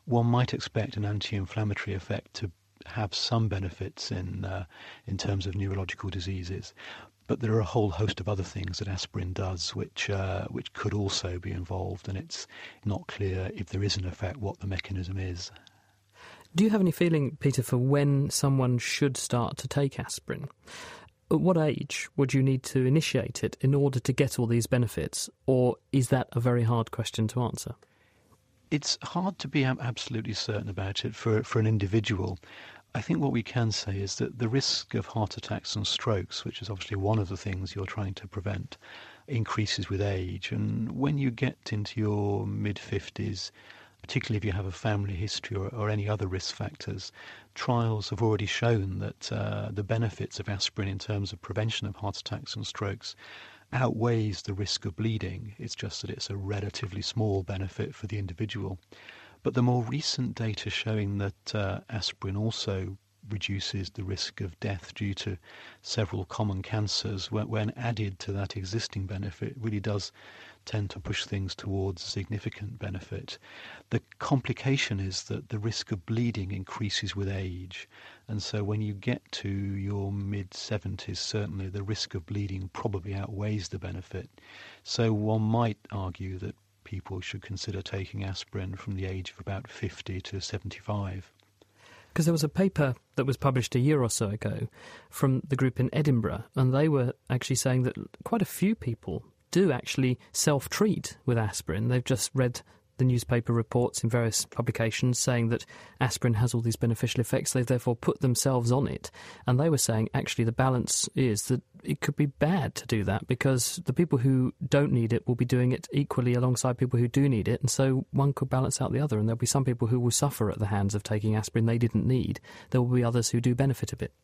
one might expect an anti-inflammatory effect to have some benefits in uh, in terms of neurological diseases. But there are a whole host of other things that aspirin does which uh, which could also be involved, and it's not clear, if there is an effect, what the mechanism is. Do you have any feeling, Peter, for when someone should start to take aspirin? At what age would you need to initiate it in order to get all these benefits, or is that a very hard question to answer? It's hard to be absolutely certain about it for, for an individual. I think what we can say is that the risk of heart attacks and strokes, which is obviously one of the things you're trying to prevent, increases with age. And when you get into your mid-fifties, particularly if you have a family history or, or any other risk factors, trials have already shown that uh, the benefits of aspirin in terms of prevention of heart attacks and strokes outweighs the risk of bleeding. It's just that it's a relatively small benefit for the individual. But the more recent data showing that uh, aspirin also reduces the risk of death due to several common cancers, when added to that existing benefit, really does tend to push things towards significant benefit. The complication is that the risk of bleeding increases with age, and so when you get to your mid-seventies, certainly the risk of bleeding probably outweighs the benefit. So one might argue that people should consider taking aspirin from the age of about fifty to seventy-five. because there was a paper that was published a year or so ago from the group in Edinburgh, and they were actually saying that quite a few people do actually self-treat with aspirin. They've just read the newspaper reports in various publications saying that aspirin has all these beneficial effects. They've therefore put themselves on it. And they were saying, actually, the balance is that it could be bad to do that because the people who don't need it will be doing it equally alongside people who do need it. And so one could balance out the other. And there'll be some people who will suffer at the hands of taking aspirin they didn't need. There will be others who do benefit a bit.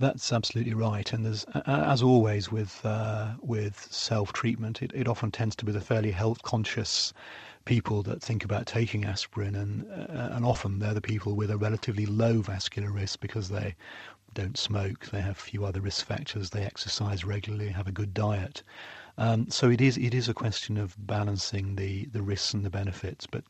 That's absolutely right, and there's, as always with uh, with self-treatment, it, it often tends to be the fairly health-conscious people that think about taking aspirin, and uh, and often they're the people with a relatively low vascular risk because they don't smoke, they have few other risk factors, they exercise regularly, have a good diet. Um, so it is it is a question of balancing the, the risks and the benefits. But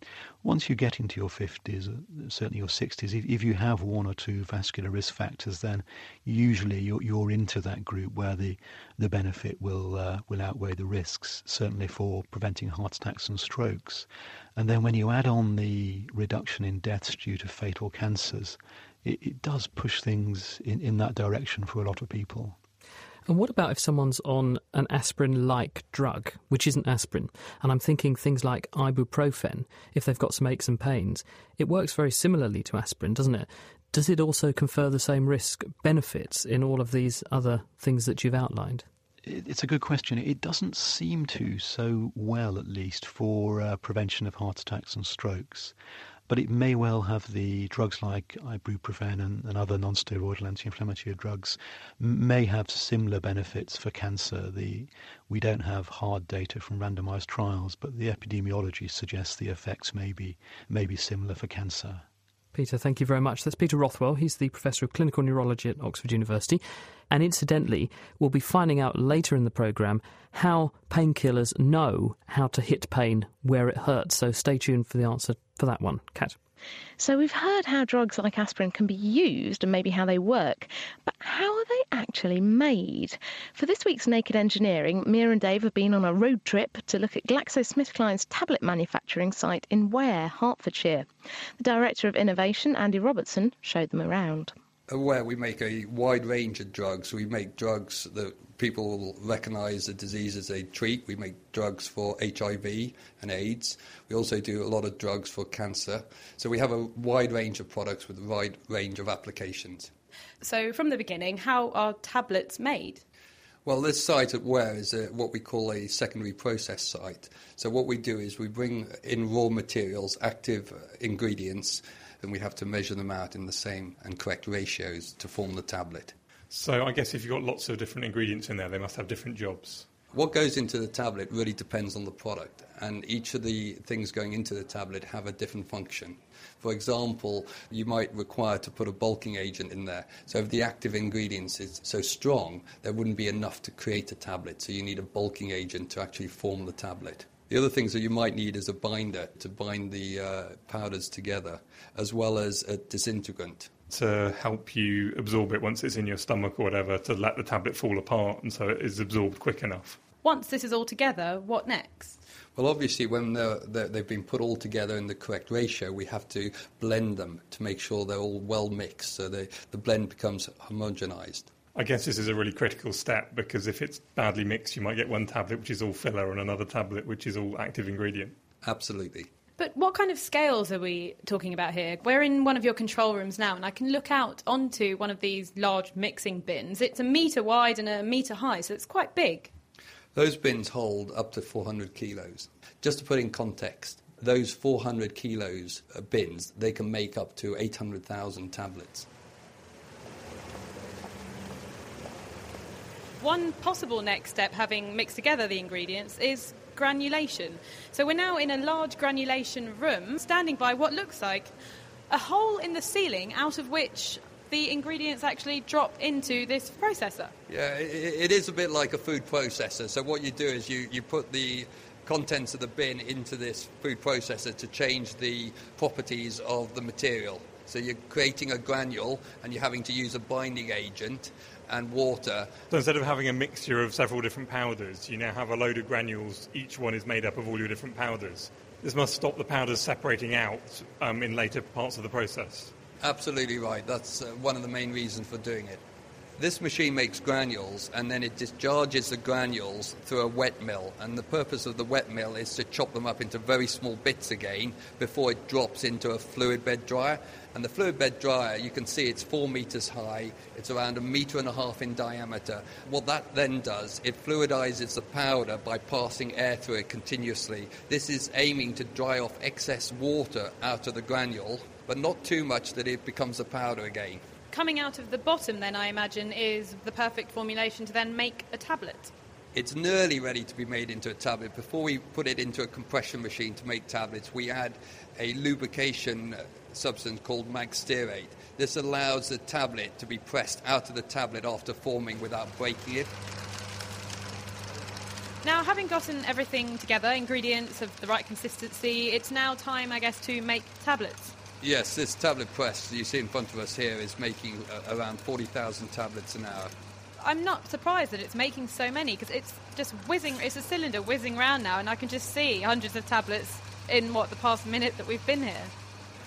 once you get into your fifties, certainly your sixties, if, if you have one or two vascular risk factors, then usually you're, you're into that group where the, the benefit will uh, will outweigh the risks, certainly for preventing heart attacks and strokes. And then when you add on the reduction in deaths due to fatal cancers, it, it does push things in, in that direction for a lot of people. And what about if someone's on an aspirin-like drug, which isn't aspirin? And I'm thinking things like ibuprofen, if they've got some aches and pains. It works very similarly to aspirin, doesn't it? Does it also confer the same risk benefits in all of these other things that you've outlined? It's a good question. It doesn't seem to so well, at least, for uh, prevention of heart attacks and strokes. But it may well have the drugs like ibuprofen and, and other non-steroidal anti-inflammatory drugs may have similar benefits for cancer. The, we don't have hard data from randomised trials, but the epidemiology suggests the effects may be, may be similar for cancer. Peter, thank you very much. That's Peter Rothwell. He's the Professor of Clinical Neurology at Oxford University. And incidentally, we'll be finding out later in the programme how painkillers know how to hit pain where it hurts. So stay tuned for the answer for that one, Kat. So we've heard how drugs like aspirin can be used and maybe how they work, but how are they actually made? For this week's Naked Engineering, Mia and Dave have been on a road trip to look at GlaxoSmithKline's tablet manufacturing site in Ware, Hertfordshire. The Director of Innovation, Andy Robertson, showed them around. At Ware, we make a wide range of drugs. We make drugs that people will recognise the diseases they treat. We make drugs for H I V and AIDS. We also do a lot of drugs for cancer. So we have a wide range of products with a wide range of applications. So from the beginning, how are tablets made? Well, this site at Ware is a, what we call a secondary process site. So what we do is we bring in raw materials, active ingredients, and we have to measure them out in the same and correct ratios to form the tablet. So I guess if you've got lots of different ingredients in there, they must have different jobs. What goes into the tablet really depends on the product, and each of the things going into the tablet have a different function. For example, you might require to put a bulking agent in there. So if the active ingredients is so strong, there wouldn't be enough to create a tablet, so you need a bulking agent to actually form the tablet. The other things that you might need is a binder to bind the uh, powders together, as well as a disintegrant. To help you absorb it once it's in your stomach or whatever, to let the tablet fall apart and so it is absorbed quick enough. Once this is all together, what next? Well, obviously, when they're, they're, they've been put all together in the correct ratio, we have to blend them to make sure they're all well mixed, so they, the blend becomes homogenised. I guess this is a really critical step because if it's badly mixed, you might get one tablet which is all filler and another tablet which is all active ingredient. Absolutely. But what kind of scales are we talking about here? We're in one of your control rooms now, and I can look out onto one of these large mixing bins. It's a metre wide and a metre high, so it's quite big. Those bins hold up to four hundred kilos. Just to put in context, those four hundred kilos bins, they can make up to eight hundred thousand tablets. One possible next step, having mixed together the ingredients, is granulation. So we're now in a large granulation room, standing by what looks like a hole in the ceiling out of which the ingredients actually drop into this processor. Yeah, it, it is a bit like a food processor. So what you do is you, you put the contents of the bin into this food processor to change the properties of the material. So you're creating a granule and you're having to use a binding agent and water. So instead of having a mixture of several different powders, you now have a load of granules. Each one is made up of all your different powders. This must stop the powders separating out um, in later parts of the process. Absolutely right. That's uh, one of the main reasons for doing it. This machine makes granules, and then it discharges the granules through a wet mill. And the purpose of the wet mill is to chop them up into very small bits again before it drops into a fluid bed dryer. And the fluid bed dryer, you can see it's four metres high. It's around a metre and a half in diameter. What that then does, it fluidizes the powder by passing air through it continuously. This is aiming to dry off excess water out of the granule, but not too much that it becomes a powder again. Coming out of the bottom, then, I imagine, is the perfect formulation to then make a tablet. It's nearly ready to be made into a tablet. Before we put it into a compression machine to make tablets, we add a lubrication substance called magsterate. This allows the tablet to be pressed out of the tablet after forming without breaking it. Now, having gotten everything together, ingredients of the right consistency, it's now time, I guess, to make tablets. Yes, this tablet press you see in front of us here is making uh, around forty thousand tablets an hour. I'm not surprised that it's making so many, because it's just whizzing, it's a cylinder whizzing round now, and I can just see hundreds of tablets in, what, the past minute that we've been here.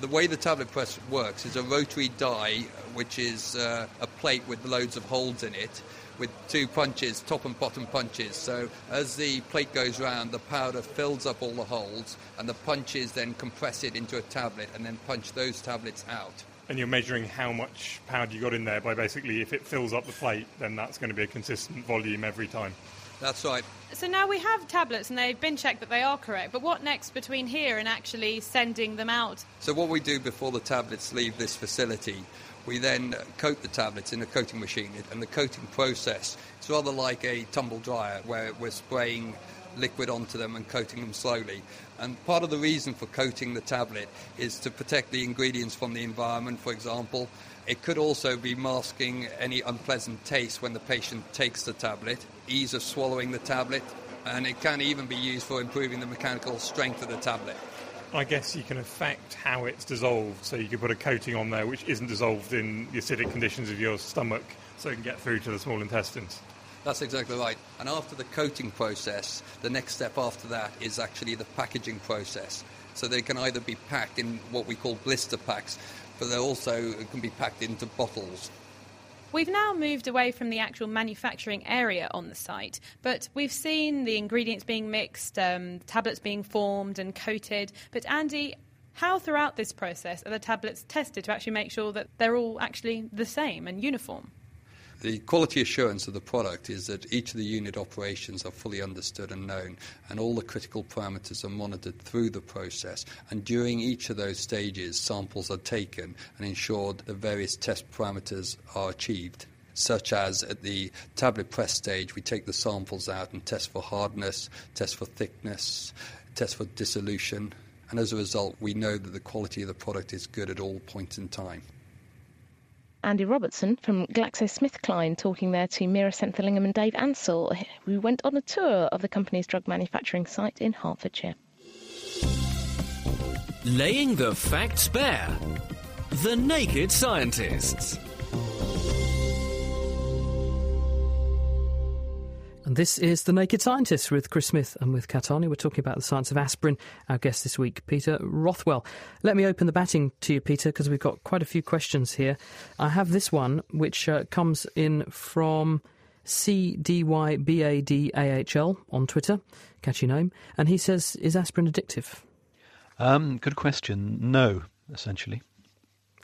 The way the tablet press works is a rotary die, which is uh, a plate with loads of holes in it, with two punches, top and bottom punches. So as the plate goes round, the powder fills up all the holes, and the punches then compress it into a tablet and then punch those tablets out. And you're measuring how much powder you got in there by basically, if it fills up the plate, then that's going to be a consistent volume every time. That's right. So now we have tablets and they've been checked that they are correct, but what next between here and actually sending them out? So what we do before the tablets leave this facility, we then coat the tablets in a coating machine, and the coating process is rather like a tumble dryer where we're spraying liquid onto them and coating them slowly. And part of the reason for coating the tablet is to protect the ingredients from the environment, for example. It could also be masking any unpleasant taste when the patient takes the tablet, ease of swallowing the tablet, and it can even be used for improving the mechanical strength of the tablet. I guess you can affect how it's dissolved, so you can put a coating on there which isn't dissolved in the acidic conditions of your stomach, so it can get through to the small intestines. That's exactly right. And after the coating process, the next step after that is actually the packaging process. So they can either be packed in what we call blister packs, but they also can be packed into bottles. We've now moved away from the actual manufacturing area on the site, but we've seen the ingredients being mixed, um, tablets being formed and coated. But Andy, how throughout this process are the tablets tested to actually make sure that they're all actually the same and uniform? The quality assurance of the product is that each of the unit operations are fully understood and known, and all the critical parameters are monitored through the process. And during each of those stages, samples are taken and ensured the various test parameters are achieved, such as at the tablet press stage, we take the samples out and test for hardness, test for thickness, test for dissolution, and as a result, we know that the quality of the product is good at all points in time. Andy Robertson from GlaxoSmithKline talking there to Mira Senthallingham and Dave Ansell, who went on a tour of the company's drug manufacturing site in Hertfordshire. Laying the facts bare. The Naked Scientists. And this is The Naked Scientists with Chris Smith and with Kat Arney. We're talking about the science of aspirin. Our guest this week, Peter Rothwell. Let me open the batting to you, Peter, because we've got quite a few questions here. I have this one, which uh, comes in from C D Y B A D A H L on Twitter. Catchy name. And he says, is aspirin addictive? Um, good question. No, essentially.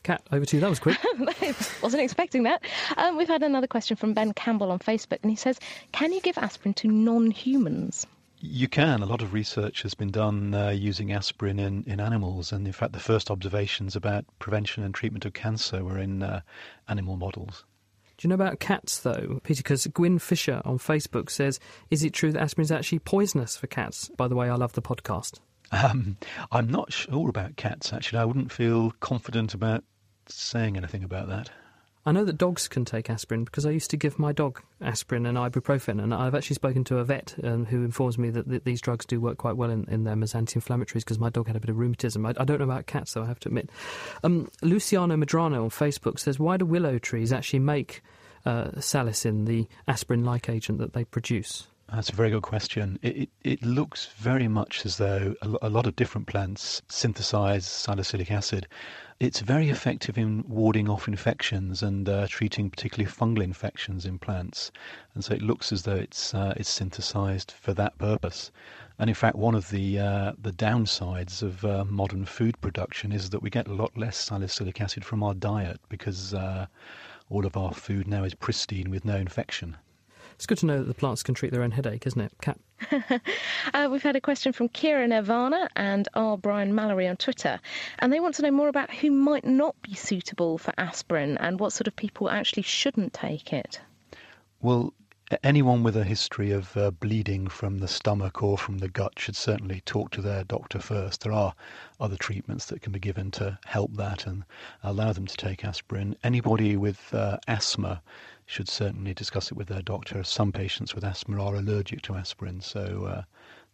Kat, over to you. That was quick. I wasn't expecting that. Um, we've had another question from Ben Campbell on Facebook, and he says, can you give aspirin to non-humans? You can. A lot of research has been done uh, using aspirin in, in animals, and in fact the first observations about prevention and treatment of cancer were in uh, animal models. Do you know about cats, though, Peter? Because Gwyn Fisher on Facebook says, is it true that aspirin is actually poisonous for cats? By the way, I love the podcast. Um, I'm not sure about cats, actually. I wouldn't feel confident about saying anything about that. I know that dogs can take aspirin because I used to give my dog aspirin and ibuprofen, and I've actually spoken to a vet um, who informs me that th- these drugs do work quite well in, in them as anti-inflammatories, because my dog had a bit of rheumatism. I, I don't know about cats, though, I have to admit. Um, Luciano Medrano on Facebook says, why do willow trees actually make uh, salicin, the aspirin-like agent that they produce? That's a very good question. It, it, it looks very much as though a, a lot of different plants synthesize salicylic acid. It's very effective in warding off infections and uh, treating particularly fungal infections in plants. And so it looks as though it's uh, it's synthesized for that purpose. And in fact, one of the uh, the downsides of uh, modern food production is that we get a lot less salicylic acid from our diet because uh, all of our food now is pristine with no infection. It's good to know that the plants can treat their own headache, isn't it, Kat? uh, we've had a question from Kira Nirvana and R. Brian Mallory on Twitter, and they want to know more about who might not be suitable for aspirin and what sort of people actually shouldn't take it. Well, anyone with a history of uh, bleeding from the stomach or from the gut should certainly talk to their doctor first. There are other treatments that can be given to help that and allow them to take aspirin. Anybody with uh, asthma should certainly discuss it with their doctor. Some patients with asthma are allergic to aspirin, so uh,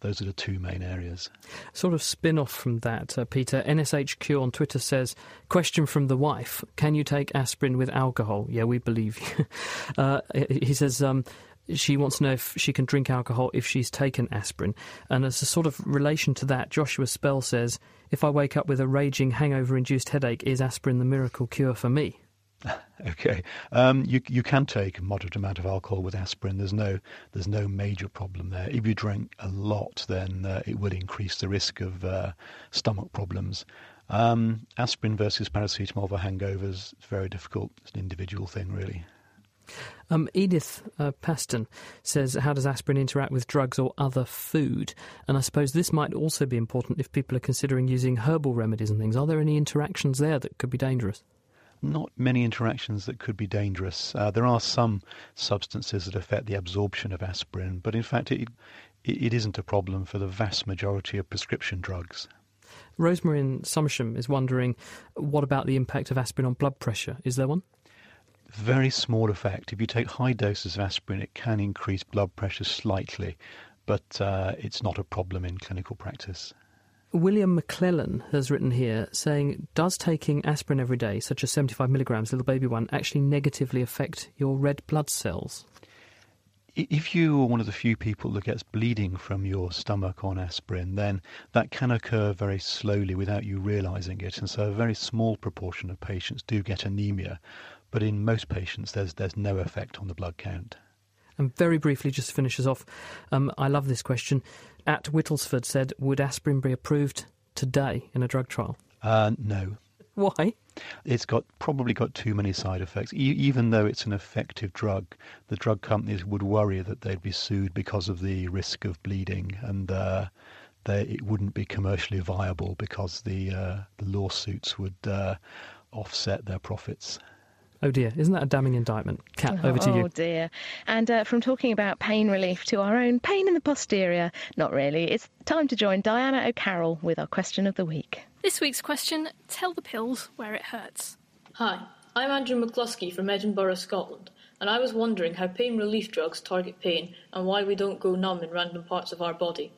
those are the two main areas. Sort of spin-off from that, uh, Peter, N S H Q on Twitter says, question from the wife, can you take aspirin with alcohol? Yeah, we believe you. uh, he says... Um, She wants to know if she can drink alcohol if she's taken aspirin. And as a sort of relation to that, Joshua Spell says, if I wake up with a raging hangover-induced headache, is aspirin the miracle cure for me? OK. Um, you you can take a moderate amount of alcohol with aspirin. There's no there's no major problem there. If you drink a lot, then uh, it will increase the risk of uh, stomach problems. Um, aspirin versus paracetamol for hangovers, it's very difficult. It's an individual thing, really. Um, Edith uh, Paston says, how does aspirin interact with drugs or other food? And I suppose this might also be important if people are considering using herbal remedies and things. Are there any interactions there that could be dangerous? Not many interactions that could be dangerous. Uh, there are some substances that affect the absorption of aspirin, but in fact it, it, it isn't a problem for the vast majority of prescription drugs. Rosemary in Somersham is wondering, what about the impact of aspirin on blood pressure? Is there one? Very small effect. If you take high doses of aspirin, it can increase blood pressure slightly, but uh, it's not a problem in clinical practice. William McClellan has written here saying, does taking aspirin every day, such as seventy-five milligrams, little baby one, actually negatively affect your red blood cells? If you are one of the few people that gets bleeding from your stomach on aspirin, then that can occur very slowly without you realising it. And so a very small proportion of patients do get anaemia. But in most patients, there's there's no effect on the blood count. And very briefly, just to finish us off, um, I love this question. At Whittlesford said, would aspirin be approved today in a drug trial? Uh, no. Why? It's got probably got too many side effects. E- even though it's an effective drug, the drug companies would worry that they'd be sued because of the risk of bleeding, and uh, they, it wouldn't be commercially viable because the, uh, the lawsuits would uh, offset their profits. Oh dear, isn't that a damning indictment? Kat, over to you. Oh dear. And uh, from talking about pain relief to our own pain in the posterior, not really, it's time to join Diana O'Carroll with our question of the week. This week's question, tell the pills where it hurts. Hi, I'm Andrew McCloskey from Edinburgh, Scotland, and I was wondering how pain relief drugs target pain and why we don't go numb in random parts of our body.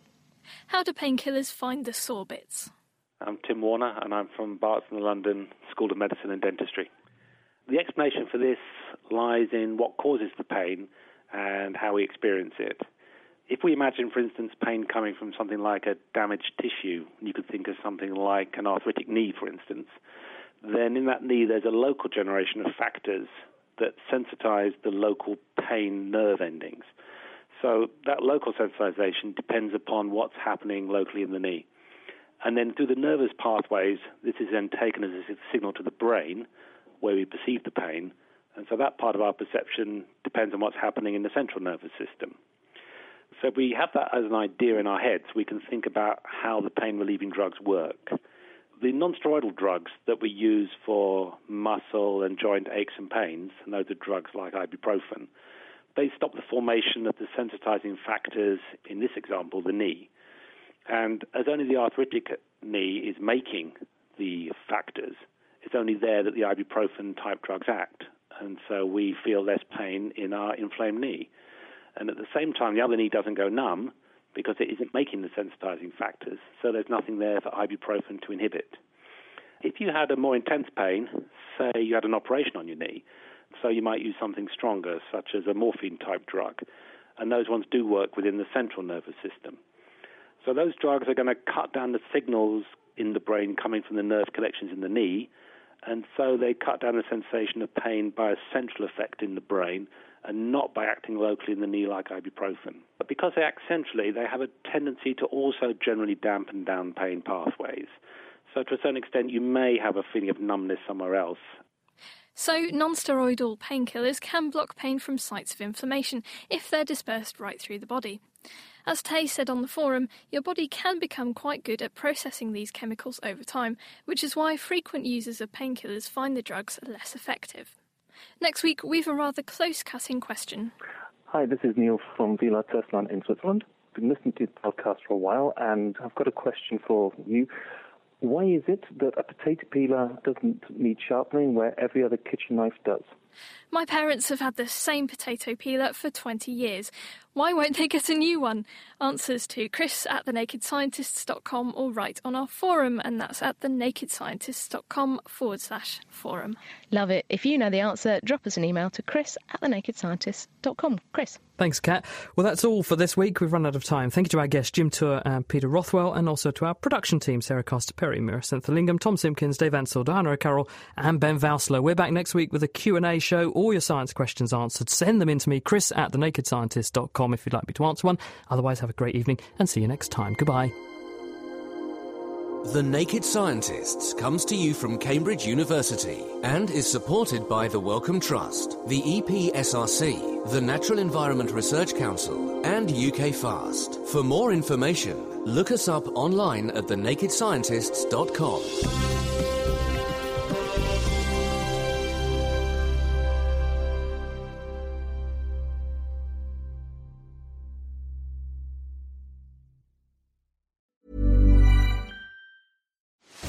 How do painkillers find the sore bits? I'm Tim Warner and I'm from Barts in the London School of Medicine and Dentistry. The explanation for this lies in what causes the pain and how we experience it. If we imagine, for instance, pain coming from something like a damaged tissue, you could think of something like an arthritic knee, for instance, then in that knee there's a local generation of factors that sensitize the local pain nerve endings. So that local sensitization depends upon what's happening locally in the knee. And then through the nervous pathways, this is then taken as a signal to the brain, where we perceive the pain, and so that part of our perception depends on what's happening in the central nervous system. So if we have that as an idea in our heads, we can think about how the pain-relieving drugs work. The non-steroidal drugs that we use for muscle and joint aches and pains, and those are drugs like ibuprofen, they stop the formation of the sensitizing factors, in this example, the knee. And as only the arthritic knee is making the factors, it's only there that the ibuprofen-type drugs act, and so we feel less pain in our inflamed knee. And at the same time, the other knee doesn't go numb because it isn't making the sensitizing factors, so there's nothing there for ibuprofen to inhibit. If you had a more intense pain, say you had an operation on your knee, so you might use something stronger, such as a morphine-type drug, and those ones do work within the central nervous system. So those drugs are going to cut down the signals in the brain coming from the nerve connections in the knee, and so they cut down the sensation of pain by a central effect in the brain and not by acting locally in the knee like ibuprofen. But because they act centrally, they have a tendency to also generally dampen down pain pathways. So to a certain extent, you may have a feeling of numbness somewhere else. So non-steroidal painkillers can block pain from sites of inflammation if they're dispersed right through the body. As Tay said on the forum, your body can become quite good at processing these chemicals over time, which is why frequent users of painkillers find the drugs less effective. Next week, we've a rather close-cutting question. Hi, this is Neil from Vila Terslan in Switzerland. I've been listening to the podcast for a while, and I've got a question for you. Why is it that a potato peeler doesn't need sharpening where every other kitchen knife does? My parents have had the same potato peeler for twenty years. Why won't they get a new one? Answers to Chris at the naked scientists dot com or write on our forum, and that's at the naked scientists dot com forward slash forum. Love it. If you know the answer, drop us an email to Chris at the naked scientists dot com. Chris. Thanks, Kat. Well, that's all for this week. We've run out of time. Thank you to our guests, Jim Tour and Peter Rothwell, and also to our production team, Sarah Castor-Perry, Mira Senthalingam, Tom Simpkins, Dave Ansell, Diana O'Carroll and Ben Vousler. We're back next week with a Q and A show. All your science questions answered. Send them in to me, Chris at the naked scientist dot com, if you'd like me to answer one. Otherwise, have a great evening and see you next time. Goodbye. The Naked Scientists comes to you from Cambridge University and is supported by the Wellcome Trust, the E P S R C, the Natural Environment Research Council, and U K Fast. For more information, look us up online at the naked scientists dot com.